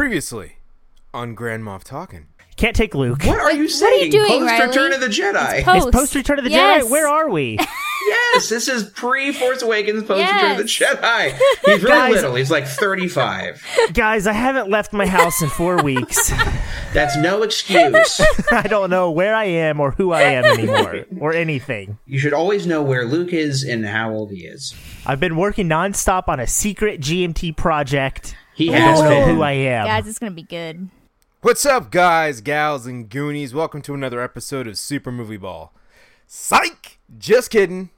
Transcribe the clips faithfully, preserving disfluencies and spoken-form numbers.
Previously on Grand Moff Talkin'. Can't take Luke. What are you saying? What are you doing, post Riley? Return of the Jedi. It's post. It's post Return of the yes. Jedi. Where are we? Yes, this is pre Force Awakens, post yes. Return of the Jedi. He's really guys, little. He's like thirty-five. Guys, I haven't left my house in four weeks. That's no excuse. I don't know where I am or who I am anymore or anything. You should always know where Luke is and how old he is. I've been working nonstop on a secret G M T project. He has been. Who I am. Guys, it's going to be good. What's up, guys, gals, and Goonies? Welcome to another episode of Super Movie Ball. Psych! Just kidding.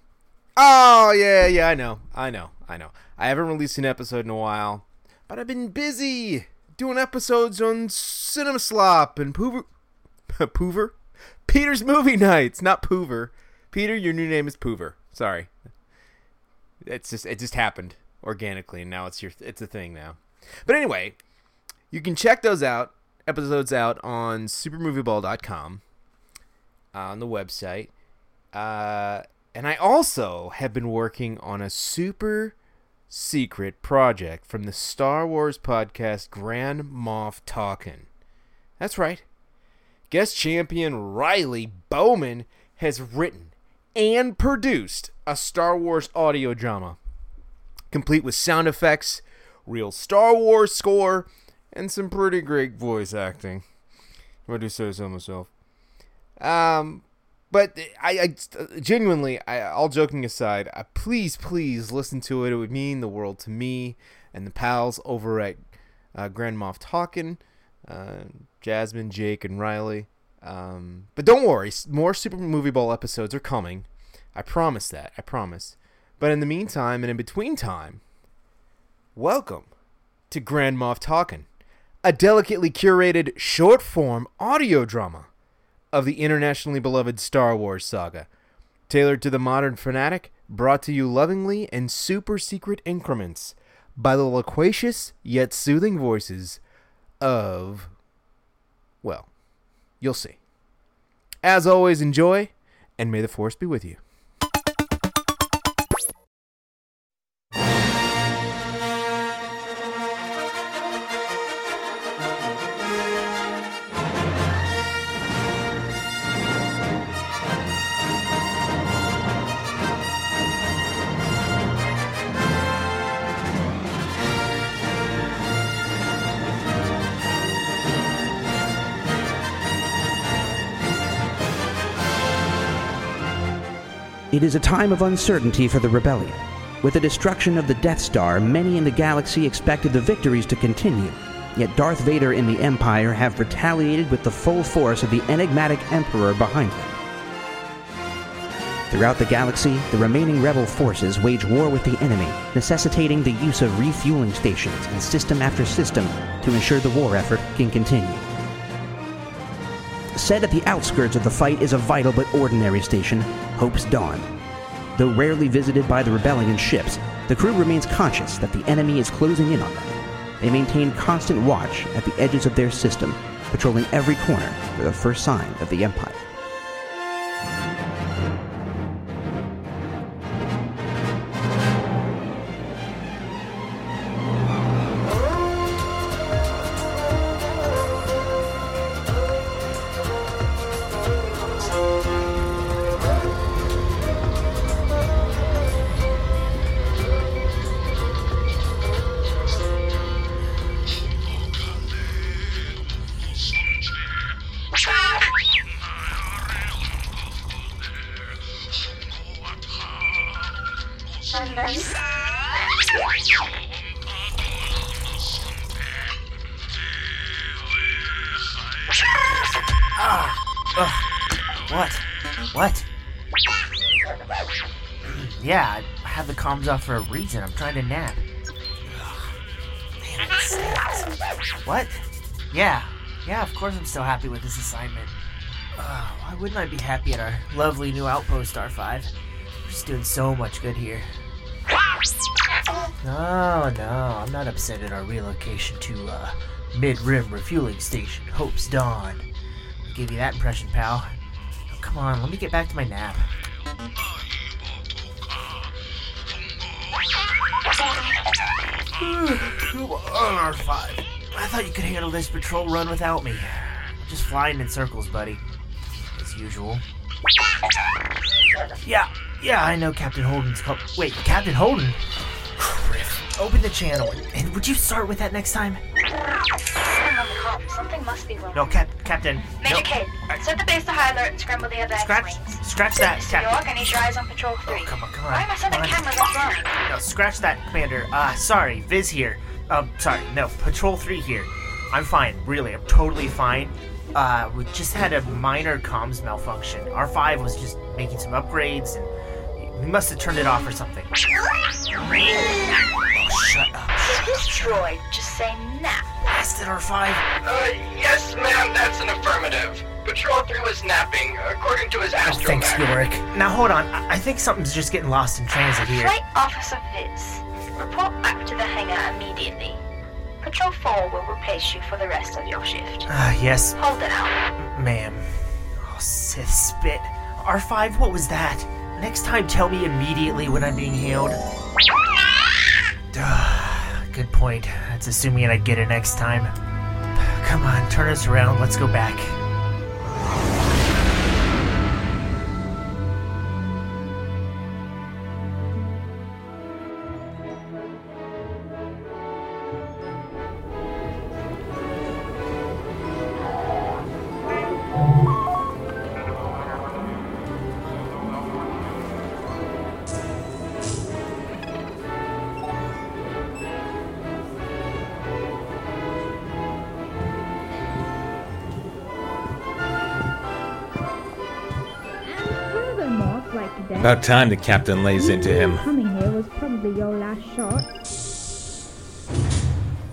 Oh, yeah, yeah, I know, I know, I know. I haven't released an episode in a while, but I've been busy doing episodes on Cinema Slop and Poover... Poover? Peter's Movie Nights, not Poover. Peter, your new name is Poover. Sorry. It's just It just happened organically, and now it's your it's a thing now. But anyway, you can check those out. Episodes out on super movie ball dot com uh, on the website. Uh, and I also have been working on a super secret project from the Star Wars podcast Grand Moff Talkin'. That's right. Guest champion Riley Bowman has written and produced a Star Wars audio drama, complete with sound effects, real Star Wars score, and some pretty great voice acting. If I do say so myself. Um, but I, I genuinely, I, all joking aside, I, please, please listen to it. It would mean the world to me and the pals over at uh, Grand Moff Talkin', uh, Jasmine, Jake, and Riley. Um, but don't worry, more Super Movie Ball episodes are coming. I promise that. I promise. But in the meantime and in between time, welcome to Grand Moff Talkin'. A delicately curated short-form audio drama of the internationally beloved Star Wars saga, tailored to the modern fanatic, brought to you lovingly in super-secret increments by the loquacious yet soothing voices of, well, you'll see. As always, enjoy, and may the Force be with you. It is a time of uncertainty for the rebellion. With the destruction of the Death Star, many in the galaxy expected the victories to continue. Yet Darth Vader and the Empire have retaliated with the full force of the enigmatic Emperor behind them. Throughout the galaxy, the remaining rebel forces wage war with the enemy, necessitating the use of refueling stations and system after system to ensure the war effort can continue. Set at the outskirts of the fight is a vital but ordinary station, Hope's Dawn. Though rarely visited by the rebellion ships, the crew remains conscious that the enemy is closing in on them. They maintain constant watch at the edges of their system, patrolling every corner for the first sign of the Empire. Off for a reason. I'm trying to nap. Man, what? Yeah. Yeah, of course I'm still happy with this assignment. Uh, why wouldn't I be happy at our lovely new outpost, R five? We're just doing so much good here. No, no, I'm not upset at our relocation to uh, mid-rim refueling station, Hope's Dawn. I'll give you that impression, pal. Oh, come on, let me get back to my nap. Come on, R five. I thought you could handle this patrol run without me. Just flying in circles, buddy. As usual. Yeah, yeah, I know Captain Holden's called. Wait, Captain Holden? Open the channel. And would you start with that next time? Something must be wrong. No, Cap- Captain. Medicate. No. Set the base to high alert and scramble the other scratch, X-Wings. Scratch that, Captain. New York, I need your eyes on Patrol three. Oh, come on, come on. Why am I setting cameras offline? No, scratch that, Commander. Ah, uh, sorry. Viz here. Um, sorry. No, Patrol three here. I'm fine. Really, I'm totally fine. Uh, we just had a minor comms malfunction. R five was just making some upgrades, and we must have turned it off or something. Oh, shut up. This droid just say nap. Blasted R five. Uh, yes, ma'am, that's an affirmative. Patrol three was napping, according to his astro. Oh, thanks, Yorick. Now, hold on. I-, I think something's just getting lost in transit here. Flight Officer Viz, report back to the hangar immediately. Patrol four will replace you for the rest of your shift. Ah, uh, yes. Hold it out. M- ma'am. Oh, Sith spit. R five, what was that? Next time, tell me immediately when I'm being hailed. Good point. That's assuming I'd get it next time. Come on, turn us around. Let's go back. About time the captain lays into him. Coming here was probably your last shot.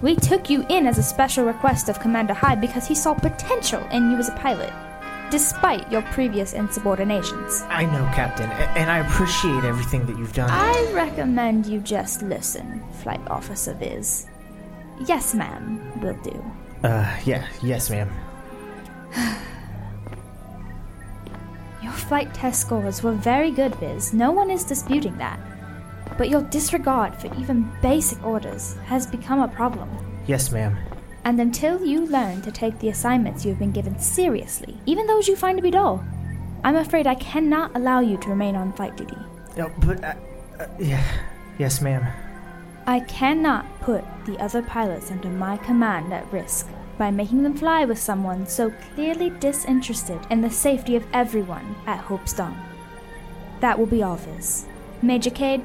We took you in as a special request of Commander Hyde because he saw potential in you as a pilot, despite your previous insubordinations. I know, Captain, and I appreciate everything that you've done. I recommend you just listen, Flight Officer Viz. Yes, ma'am, will do. Uh, yeah, yes, ma'am. Your flight test scores were very good, Viz. No one is disputing that. But your disregard for even basic orders has become a problem. Yes, ma'am. And until you learn to take the assignments you have been given seriously, even those you find to be dull, I'm afraid I cannot allow you to remain on flight duty. No, but... Uh, uh, yeah. Yes, ma'am. I cannot put the other pilots under my command at risk by making them fly with someone so clearly disinterested in the safety of everyone at Hope's Dawn. That will be all, Viz. Major Cade,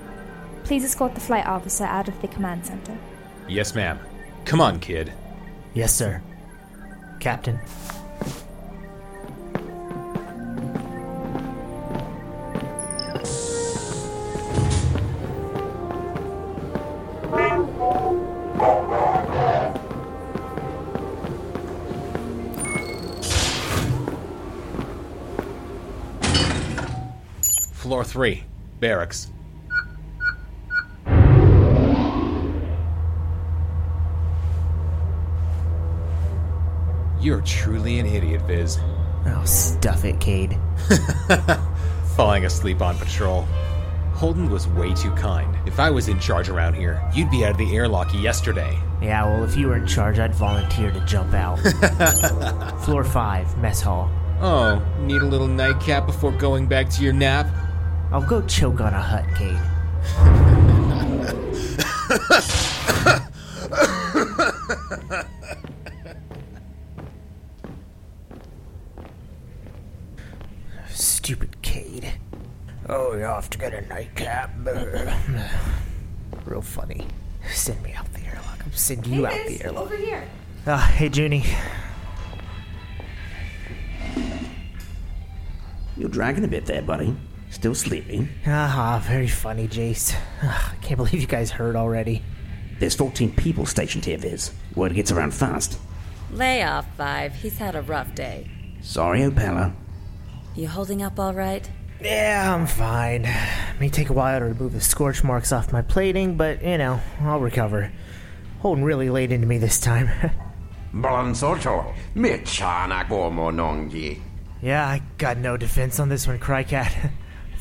please escort the flight officer out of the command center. Yes, ma'am. Come on, kid. Yes, sir. Captain. Floor three, barracks. You're truly an idiot, Viz. Oh, stuff it, Cade. Falling asleep on patrol. Holden was way too kind. If I was in charge around here, you'd be out of the airlock yesterday. Yeah, well, if you were in charge, I'd volunteer to jump out. Floor five, mess hall. Oh, need a little nightcap before going back to your nap? I'll go choke on a hut, Cade. Stupid Cade. Oh, you're off to get a nightcap. Real funny. Send me out the airlock. I'm sending you out the airlock. Over here. Ah, oh, hey, Junie. You're dragging a bit there, buddy. Still sleeping? Ah, uh-huh, very funny, Jace. Ugh, I can't believe you guys heard already. There's fourteen people stationed here, Viz. Word gets around fast. Lay off, Five. He's had a rough day. Sorry, Opella. You holding up all right? Yeah, I'm fine. It may take a while to remove the scorch marks off my plating, but, you know, I'll recover. Holden really laid into me this time. Bronsoto, Michana Gomonongi. Yeah, I got no defense on this one, Crycat.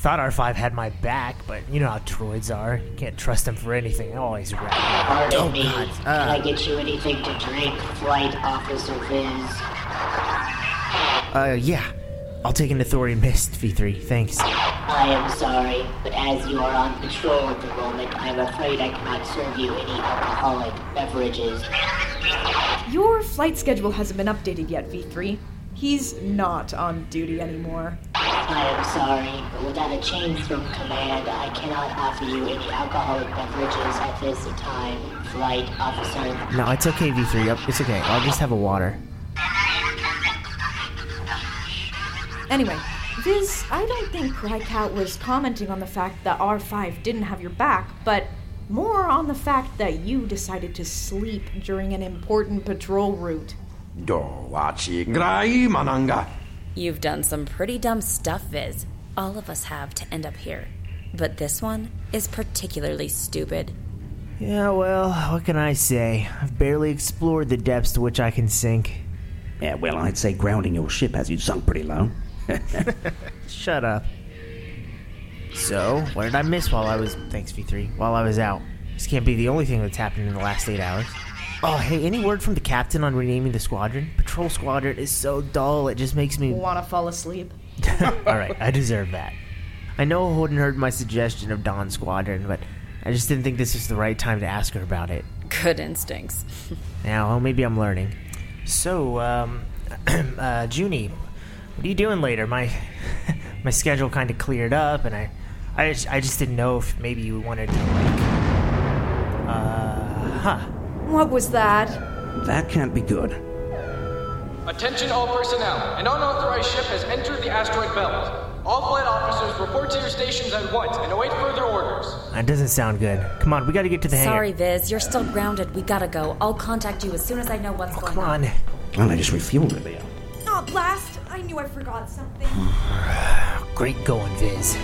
thought R five had my back, but you know how droids are. You can't trust them for anything. Always right. Pardon me. Uh, Can I get you anything to drink, Flight Officer Viz? Uh, yeah. I'll take an Ithorian Mist, V three. Thanks. I am sorry, but as you are on patrol at the moment, I'm afraid I cannot serve you any alcoholic beverages. Your flight schedule hasn't been updated yet, V three. He's not on duty anymore. I am sorry, but without a change from command, I cannot offer you any alcoholic beverages at this time, Flight Officer. No, it's okay, V three. It's okay. I'll just have a water. Anyway, Viz, I don't think Rycat was commenting on the fact that R five didn't have your back, but more on the fact that you decided to sleep during an important patrol route. You've done some pretty dumb stuff, Viz. All of us have to end up here. But this one is particularly stupid. Yeah, well, what can I say? I've barely explored the depths to which I can sink. Yeah, well, I'd say grounding your ship has you sunk pretty low. Shut up. So, what did I miss while I was... Thanks, V three. While I was out. This can't be the only thing that's happened in the last eight hours. Oh, hey, any word from the captain on renaming the squadron? Patrol Squadron is so dull, it just makes me... want to fall asleep. Alright, I deserve that. I know Holden heard my suggestion of Dawn Squadron, but I just didn't think this was the right time to ask her about it. Good instincts. Now, well, maybe I'm learning. So, um... uh, Junie, what are you doing later? My my schedule kind of cleared up, and I, I, just, I just didn't know if maybe you wanted to, like... Uh... Huh. What was that? That can't be good. Attention all personnel. An unauthorized ship has entered the asteroid belt. All flight officers report to your stations at once and await further orders. That doesn't sound good. Come on, we gotta get to the hangar. Sorry, Viz. You're still grounded. We gotta go. I'll contact you as soon as I know what's oh, going on. Come on. Well, I just refueled it, Leo. Oh, blast! I knew I forgot something. Great going, Viz.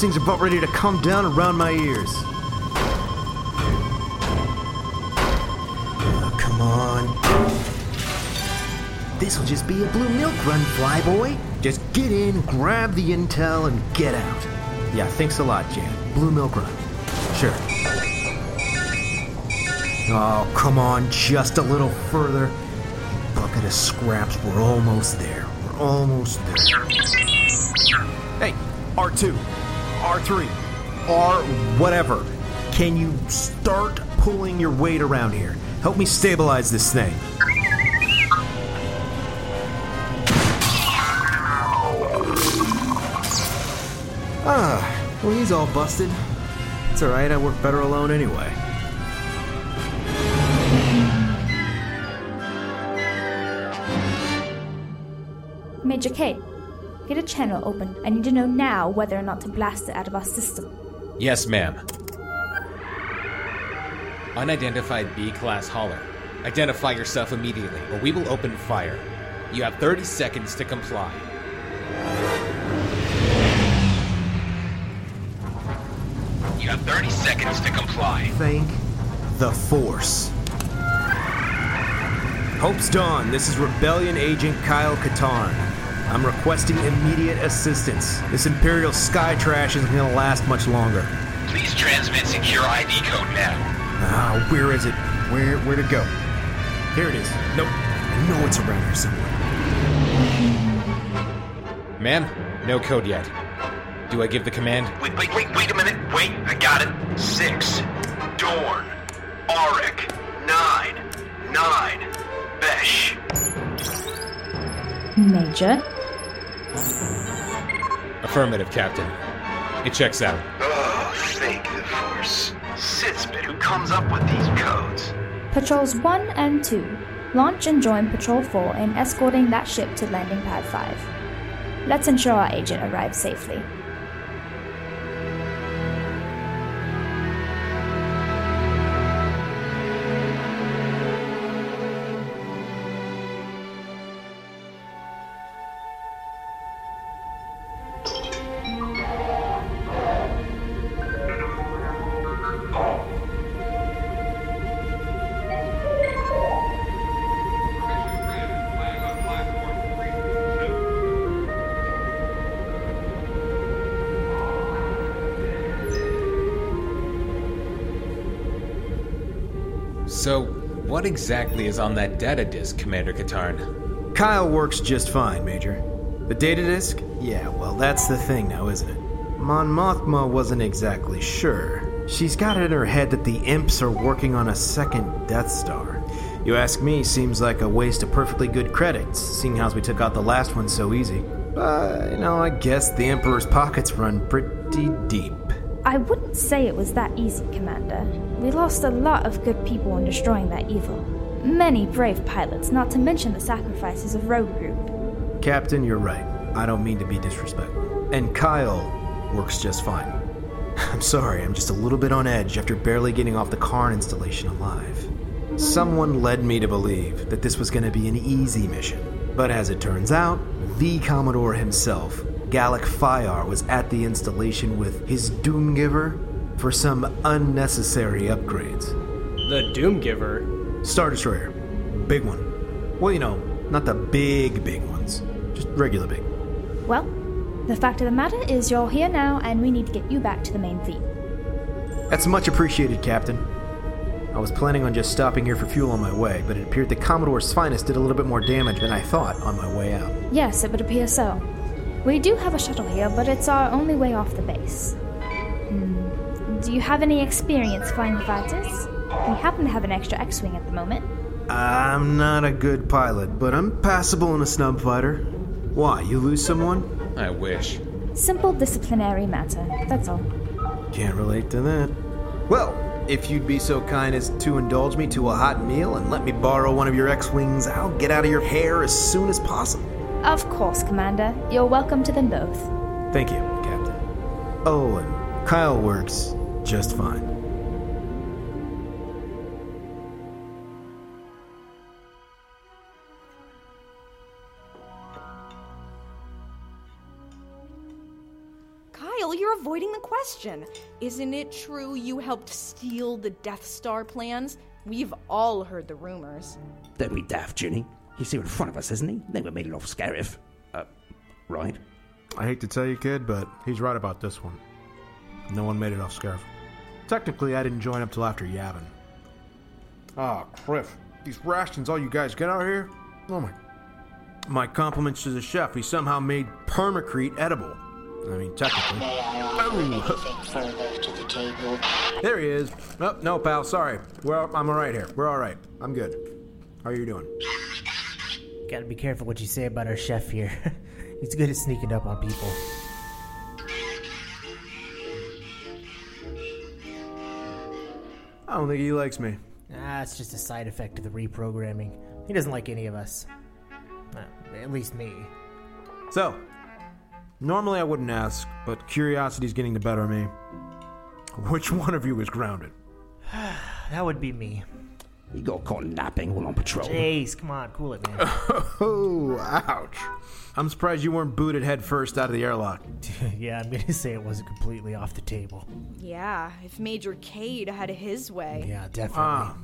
Things about ready to come down around my ears. Oh, come on. This'll just be a blue milk run, flyboy. Just get in, grab the intel, and get out. Yeah, thanks a lot, Jan. Blue milk run. Sure. Oh, come on, just a little further. Bucket of scraps, we're almost there. We're almost there. Hey, R two. R three, R whatever. Can you start pulling your weight around here? Help me stabilize this thing. Ah, well, he's all busted. It's all right, I work better alone anyway. Major K. Get a channel open. I need to know now whether or not to blast it out of our system. Yes, ma'am. Unidentified B-Class Hauler. Identify yourself immediately, or we will open fire. You have thirty seconds to comply. You have thirty seconds to comply. Thank the Force. Hope's Dawn, this is Rebellion Agent Kyle Katarn. I'm requesting immediate assistance. This Imperial sky trash isn't going to last much longer. Please transmit secure I D code now. Ah, where is it? Where where to go? Here it is. Nope. I know it's around here somewhere. Ma'am, no code yet. Do I give the command? Wait, wait, wait, wait a minute. Wait, I got it. Six. Dorn. Auric. Nine. Nine. Besh. Major? Affirmative, Captain. It checks out. Oh, thank the Force. Sitzbit, who comes up with these codes? Patrols one and two. Launch and join Patrol four in escorting that ship to landing pad five. Let's ensure our agent arrives safely. So, what exactly is on that data disk, Commander Katarn? Kyle works just fine, Major. The data disk? Yeah, well, that's the thing now, isn't it? Mon Mothma wasn't exactly sure. She's got it in her head that the imps are working on a second Death Star. You ask me, seems like a waste of perfectly good credits, seeing how we took out the last one so easy. But, you know, I guess the Emperor's pockets run pretty deep. I wouldn't say it was that easy, Commander. We lost a lot of good people in destroying that evil. Many brave pilots, not to mention the sacrifices of Rogue Group. Captain, you're right. I don't mean to be disrespectful. And Kyle works just fine. I'm sorry, I'm just a little bit on edge after barely getting off the Karn installation alive. Someone led me to believe that this was going to be an easy mission, but as it turns out, the Commodore himself, Galak Fyarr, was at the installation with his Doomgiver for some unnecessary upgrades. The Doomgiver? Star Destroyer. Big one. Well, you know, not the big, big ones. Just regular big. Well, the fact of the matter is you're here now, and we need to get you back to the main fleet. That's much appreciated, Captain. I was planning on just stopping here for fuel on my way, but it appeared the Commodore's Finest did a little bit more damage than I thought on my way out. Yes, it would appear so. We do have a shuttle here, but it's our only way off the base. Hmm. Do you have any experience flying the fighters? We happen to have an extra X-Wing at the moment. I'm not a good pilot, but I'm passable in a snub fighter. Why, you lose someone? I wish. Simple disciplinary matter, that's all. Can't relate to that. Well, if you'd be so kind as to indulge me to a hot meal and let me borrow one of your X-Wings, I'll get out of your hair as soon as possible. Of course, Commander. You're welcome to them both. Thank you, Captain. Oh, and Kyle works just fine. You're avoiding the question. Isn't it true you helped steal the Death Star plans? We've all heard the rumors. Don't be daft, Ginny. He's here in front of us, isn't he? They were made it off Scarif. Uh, right? I hate to tell you, kid, but he's right about this one. No one made it off Scarif. Technically, I didn't join up till after Yavin. Ah, oh, Criff. These rations all you guys get out here? Oh, my... My compliments to the chef. He somehow made permacrete edible. I mean, technically. May I offer anything further to the table? There he is. Oh, no, pal, sorry. Well, I'm all right here. We're all right. I'm good. How are you doing? Gotta be careful what you say about our chef here. He's good at sneaking up on people. I don't think he likes me. Ah, it's just a side effect of the reprogramming. He doesn't like any of us. Well, at least me. So... Normally I wouldn't ask, but curiosity's getting the better of me. Which one of you is grounded? That would be me. You got caught napping while on patrol. Jeez, come on, cool it, man. Oh, ouch. I'm surprised you weren't booted head first out of the airlock. Yeah, I'm gonna say it wasn't completely off the table. Yeah, if Major Cade had his way. Yeah, definitely. Ah.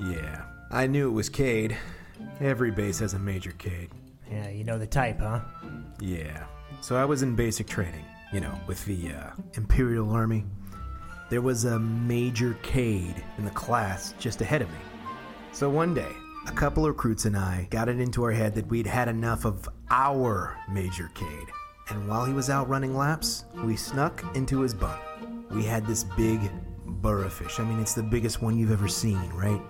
Yeah, I knew it was Cade. Every base has a Major Cade. Yeah, you know the type, huh? Yeah. So I was in basic training, you know, with the uh, Imperial Army. There was a Major Cade in the class just ahead of me. So one day, a couple of recruits and I got it into our head that we'd had enough of our Major Cade. And while he was out running laps, we snuck into his bunk. We had this big burrafish. I mean, it's the biggest one you've ever seen, right?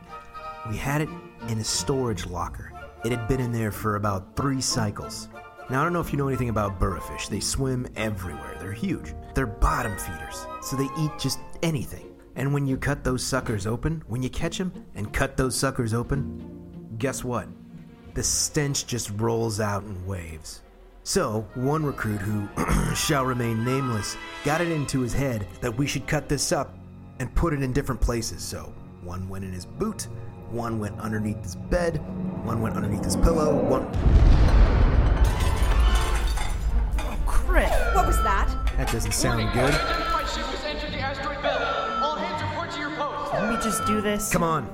We had it in a storage locker. It had been in there for about three cycles. Now, I don't know if you know anything about burrafish. They swim everywhere. They're huge. They're bottom feeders, so they eat just anything. And when you cut those suckers open, when you catch them and cut those suckers open, guess what? The stench just rolls out in waves. So, one recruit who shall remain nameless got it into his head that we should cut this up and put it in different places. So, one went in his boot, one went underneath his bed, one went underneath his pillow, one... Oh, crap! What was that? That doesn't sound good. Can we just do this? Come on.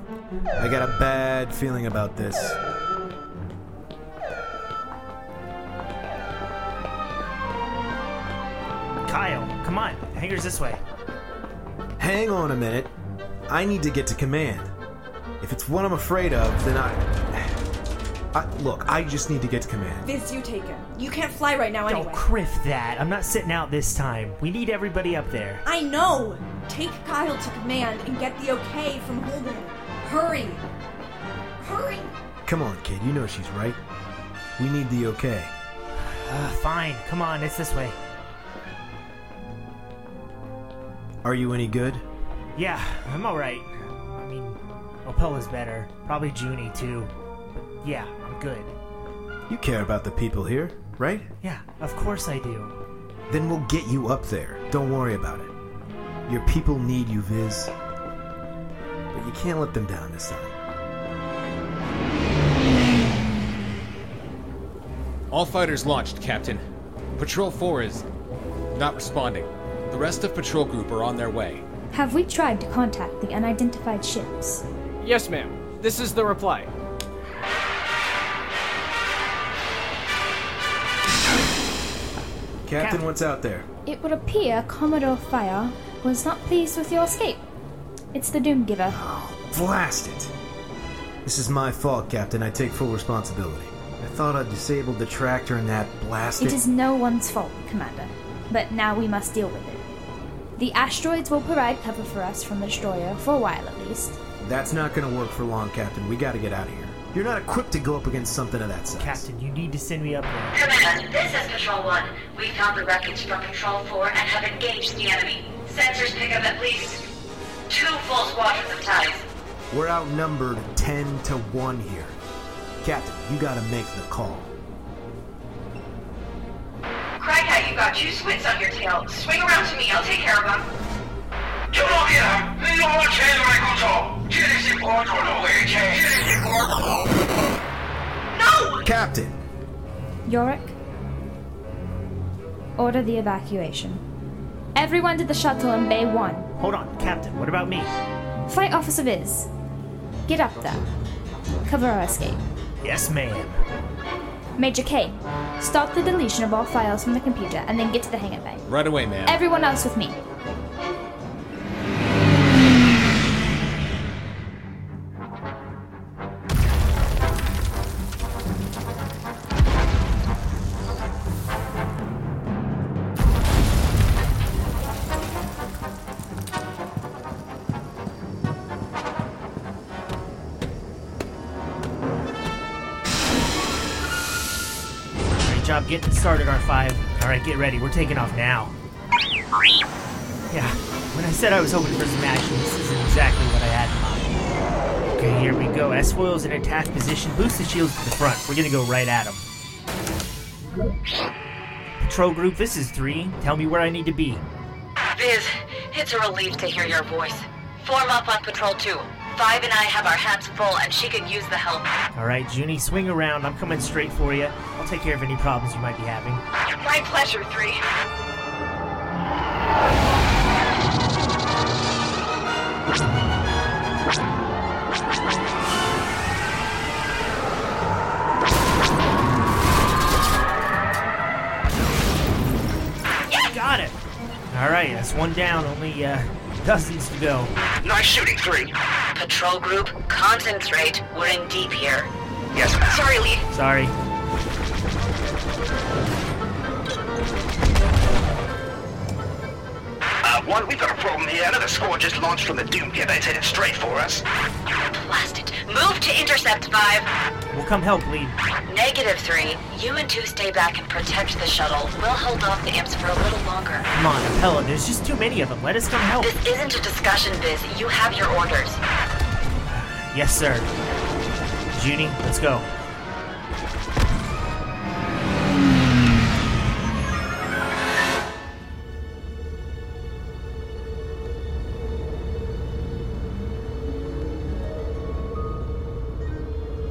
I got a bad feeling about this. Kyle, come on. Hangar's this way. Hang on a minute. I need to get to command. If it's what I'm afraid of, then I... I, look, I just need to get to command. Viz, you take him. You can't fly right now anyway. Don't criff that. I'm not sitting out this time. We need everybody up there. I know. Take Kyle to command and get the okay from Holden. Hurry. Hurry. Come on, kid. You know she's right. We need the okay. Uh, fine. Come on. It's this way. Are you any good? Yeah, I'm all right. I mean, Opella's better. Probably Junie, too. Yeah, I'm good. You care about the people here, right? Yeah, of course I do. Then we'll get you up there. Don't worry about it. Your people need you, Viz. But you can't let them down this time. All fighters launched, Captain. Patrol four is not responding. The rest of Patrol Group are on their way. Have we tried to contact the unidentified ships? Yes, ma'am. This is the reply. Captain, what's out there? It would appear Commodore Fyarr was not pleased with your escape. It's the Doomgiver. Oh, blast it! This is my fault, Captain. I take full responsibility. I thought I disabled the tractor and that blasted... It is no one's fault, Commander. But now we must deal with it. The asteroids will provide cover for us from the destroyer for a while at least. That's not going to work for long, Captain. We got to get out of here. You're not equipped to go up against something of that size. Captain, you need to send me up there. Commander, this is Patrol one. We found the wreckage from Patrol four and have engaged the enemy. Sensors pick up at least two full squadrons of TIEs. We're outnumbered ten to one here. Captain, you gotta make the call. Crycat, you got two squids on your tail. Swing around to me, I'll take care of them. No! Captain! Yorick, order the evacuation. Everyone to the shuttle in Bay one. Hold on, Captain, what about me? Flight Officer Viz, get up there. Cover our escape. Yes, ma'am. Major K, stop the deletion of all files from the computer and then get to the hangar bay. Right away, ma'am. Everyone else with me. Getting started, R five. Alright, get ready. We're taking off now. Yeah, when I said I was hoping for some action, this isn't exactly what I had in mind. Okay, here we go. S-foils in attack position. Boost the shields to the front. We're gonna go right at them. Patrol group, this is three. Tell me where I need to be. Viz, it's a relief to hear your voice. Form up on Patrol two. Five and I have our hats full, and she could use the help. All right, Junie, swing around. I'm coming straight for you. I'll take care of any problems you might be having. My pleasure, Three. Yeah! Got it. All right, that's one down. Only uh, dozens to go. Nice shooting, Three. Patrol group, concentrate. We're in deep here. Yes, ma'am. Sorry, Lee. Sorry. Uh, one, we've got a problem here. Another squad just launched from the Doomgiver. It's headed straight for us. Blasted. Move to intercept, Five. We'll come help, Lee. Negative, Three. You and Two stay back and protect the shuttle. We'll hold off the imps for a little longer. Come on, Impella. There's just too many of them. Let us come help. This isn't a discussion, Viz. You have your orders. Yes, sir. Junie, let's go.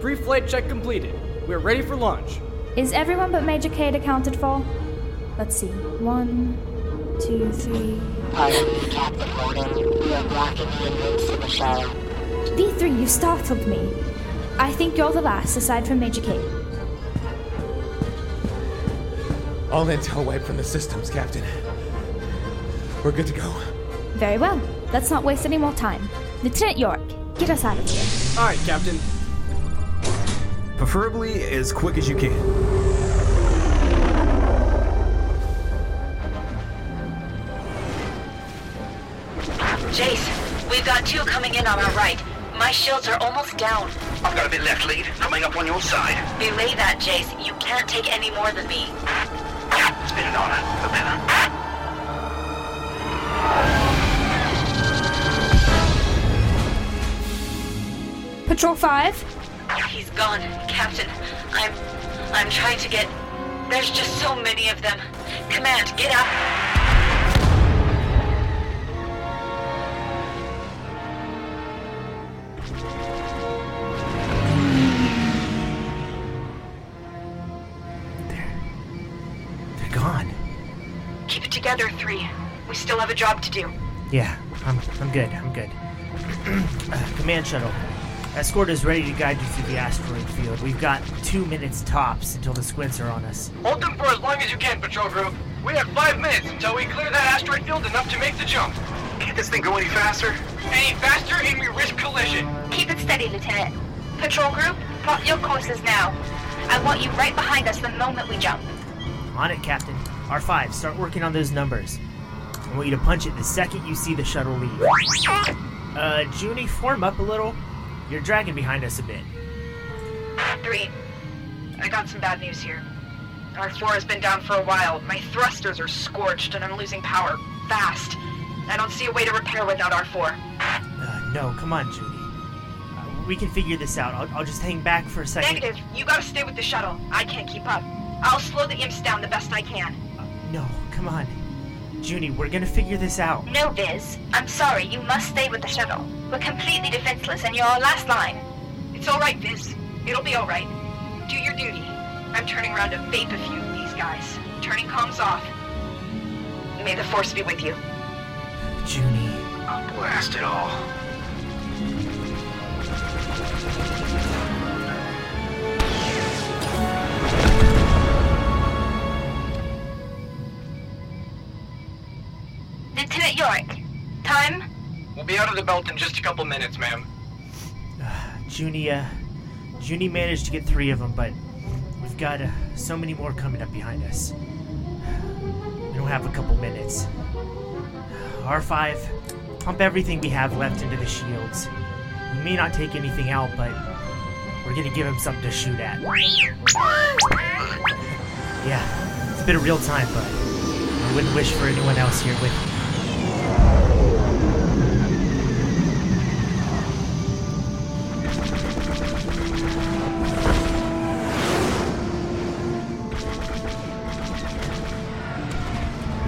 Pre-flight check completed. We're ready for launch. Is everyone but Major Cade accounted for? Let's see. One, two, three... Pardon me, Captain Holden. You are blocking the entrance to the shuttle. V three, you startled me. I think you're the last, aside from Major Cade. All intel wiped from the systems, Captain. We're good to go. Very well. Let's not waste any more time. Lieutenant York, get us out of here. All right, Captain. Preferably as quick as you can. Jace, we've got two coming in on our right. My shields are almost down. I've got a bit left, lead. Coming up on your side. Relay that, Jace. You can't take any more than me. It's been an honor. The better. Patrol five. He's gone, Captain. I'm... I'm trying to get... There's just so many of them. Command, get up! They're... They're gone. Keep it together, three. We still have a job to do. Yeah, I'm, I'm good, I'm good. uh, command shuttle. Escort is ready to guide you through the asteroid field. We've got two minutes tops until the squints are on us. Hold them for as long as you can, patrol group. We have five minutes until we clear that asteroid field enough to make the jump. Can't this thing go any faster? Any faster and we risk collision. Keep it steady, Lieutenant. Patrol group, plot your courses now. I want you right behind us the moment we jump. On it, Captain. R five, start working on those numbers. I want you to punch it the second you see the shuttle leave. Uh, Junie, form up a little. You're dragging behind us a bit. Three. I got some bad news here. R four has been down for a while. My thrusters are scorched and I'm losing power. Fast. I don't see a way to repair without R four. Uh, no, come on, Judy. Uh, we can figure this out. I'll, I'll just hang back for a second. Negative. You gotta stay with the shuttle. I can't keep up. I'll slow the imps down the best I can. Uh, no, come on. Junie, we're gonna figure this out. No, Viz. I'm sorry, you must stay with the shuttle. We're completely defenseless and you're our last line. It's alright, Viz. It'll be alright. Do your duty. I'm turning around to vape a few of these guys. Turning comms off. May the force be with you. Junie. I'll blast it all. Lieutenant York, time? We'll be out of the belt in just a couple minutes, ma'am. Uh, Junie, uh, Junie managed to get three of them, but we've got uh, so many more coming up behind us. We don't have a couple minutes. R five, pump everything we have left into the shields. We may not take anything out, but we're gonna give him something to shoot at. Yeah, it's been a real time, but I wouldn't wish for anyone else here with me.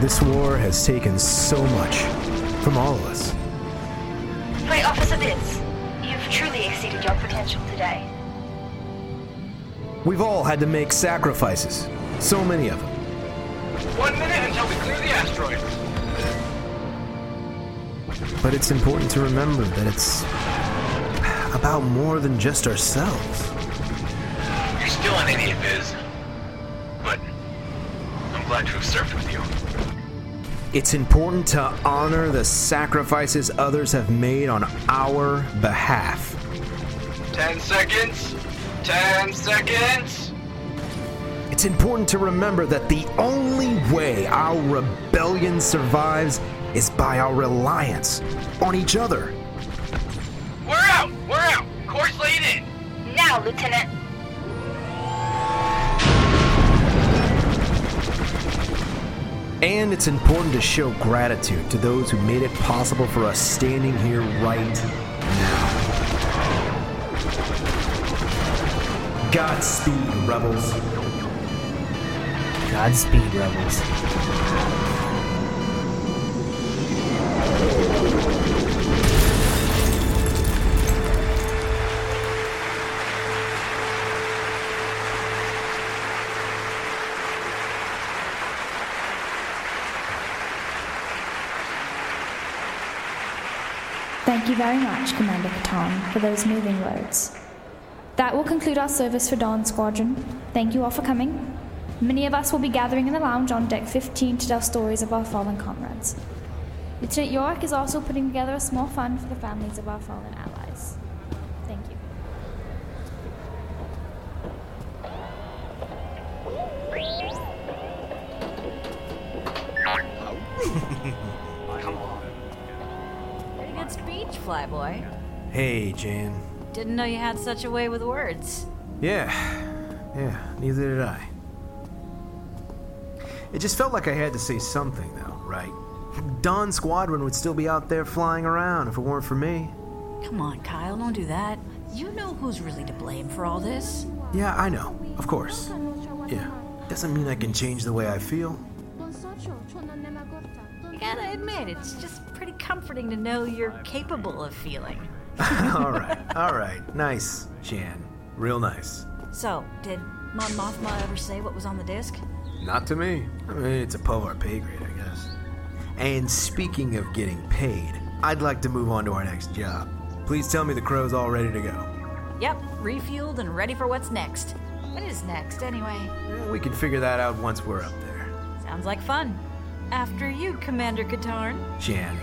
This war has taken so much from all of us. Great Officer Viz, you've truly exceeded your potential today. We've all had to make sacrifices. So many of them. One minute until we clear the asteroid. But it's important to remember that it's about more than just ourselves. You're still an idiot, Viz. But I'm glad to have served with you. It's important to honor the sacrifices others have made on our behalf. Ten seconds. Ten seconds. It's important to remember that the only way our rebellion survives is by our reliance on each other. We're out! We're out! Course laid in! Now, Lieutenant. And it's important to show gratitude to those who made it possible for us standing here right now. Godspeed, Rebels. Godspeed, Rebels. Thank you very much, Commander Katarn, for those moving words. That will conclude our service for Dawn Squadron. Thank you all for coming. Many of us will be gathering in the lounge on Deck fifteen to tell stories of our fallen comrades. Lieutenant York is also putting together a small fund for the families of our fallen allies. Thank you. Come on. Pretty good speech, Flyboy. Hey, Jan. Didn't know you had such a way with words. Yeah. Yeah, neither did I. It just felt like I had to say something, though, right? Dawn Squadron would still be out there flying around if it weren't for me. Come on, Kyle, don't do that. You know who's really to blame for all this. Yeah, I know. Of course. Yeah. Doesn't mean I can change the way I feel. You gotta admit, it's just pretty comforting to know you're capable of feeling. all right, all right. Nice, Jan. Real nice. So, did Mon Mothma ever say what was on the disc? Not to me. I mean, it's above our pay grade, I guess. And speaking of getting paid, I'd like to move on to our next job. Please tell me the crow's all ready to go. Yep, refueled and ready for what's next. What is next, anyway? Yeah, we can figure that out once we're up there. Sounds like fun. After you, Commander Katarn. Jan.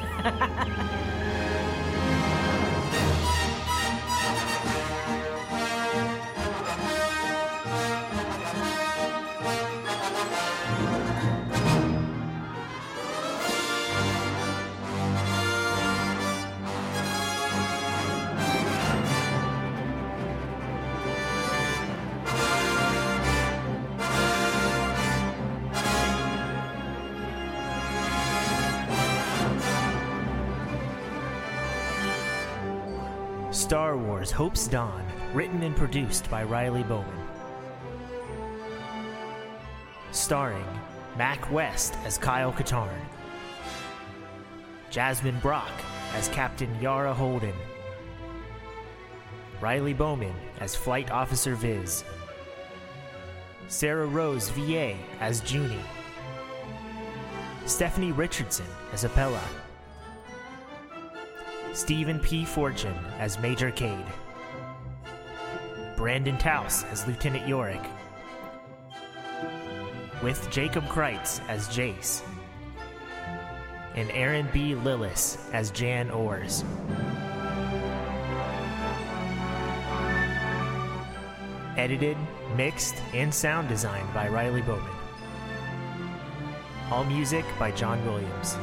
Star Wars Hope's Dawn, written and produced by Riley Bowman. Starring Mac West as Kyle Katarn, Jasmine Brock as Captain Yara Holden, Riley Bowman as Flight Officer Viz, Sarah Rose V A as Junie, Stephanie Richardson as Apella, Stephen P. Fortune as Major Cade, Brandon Tauss as Lieutenant Yorick, with Jacob Kreitz as Jace, and Aaron B. Lillis as Jan Orrs. Edited, mixed, and sound designed by Riley Bowman. All music by John Williams.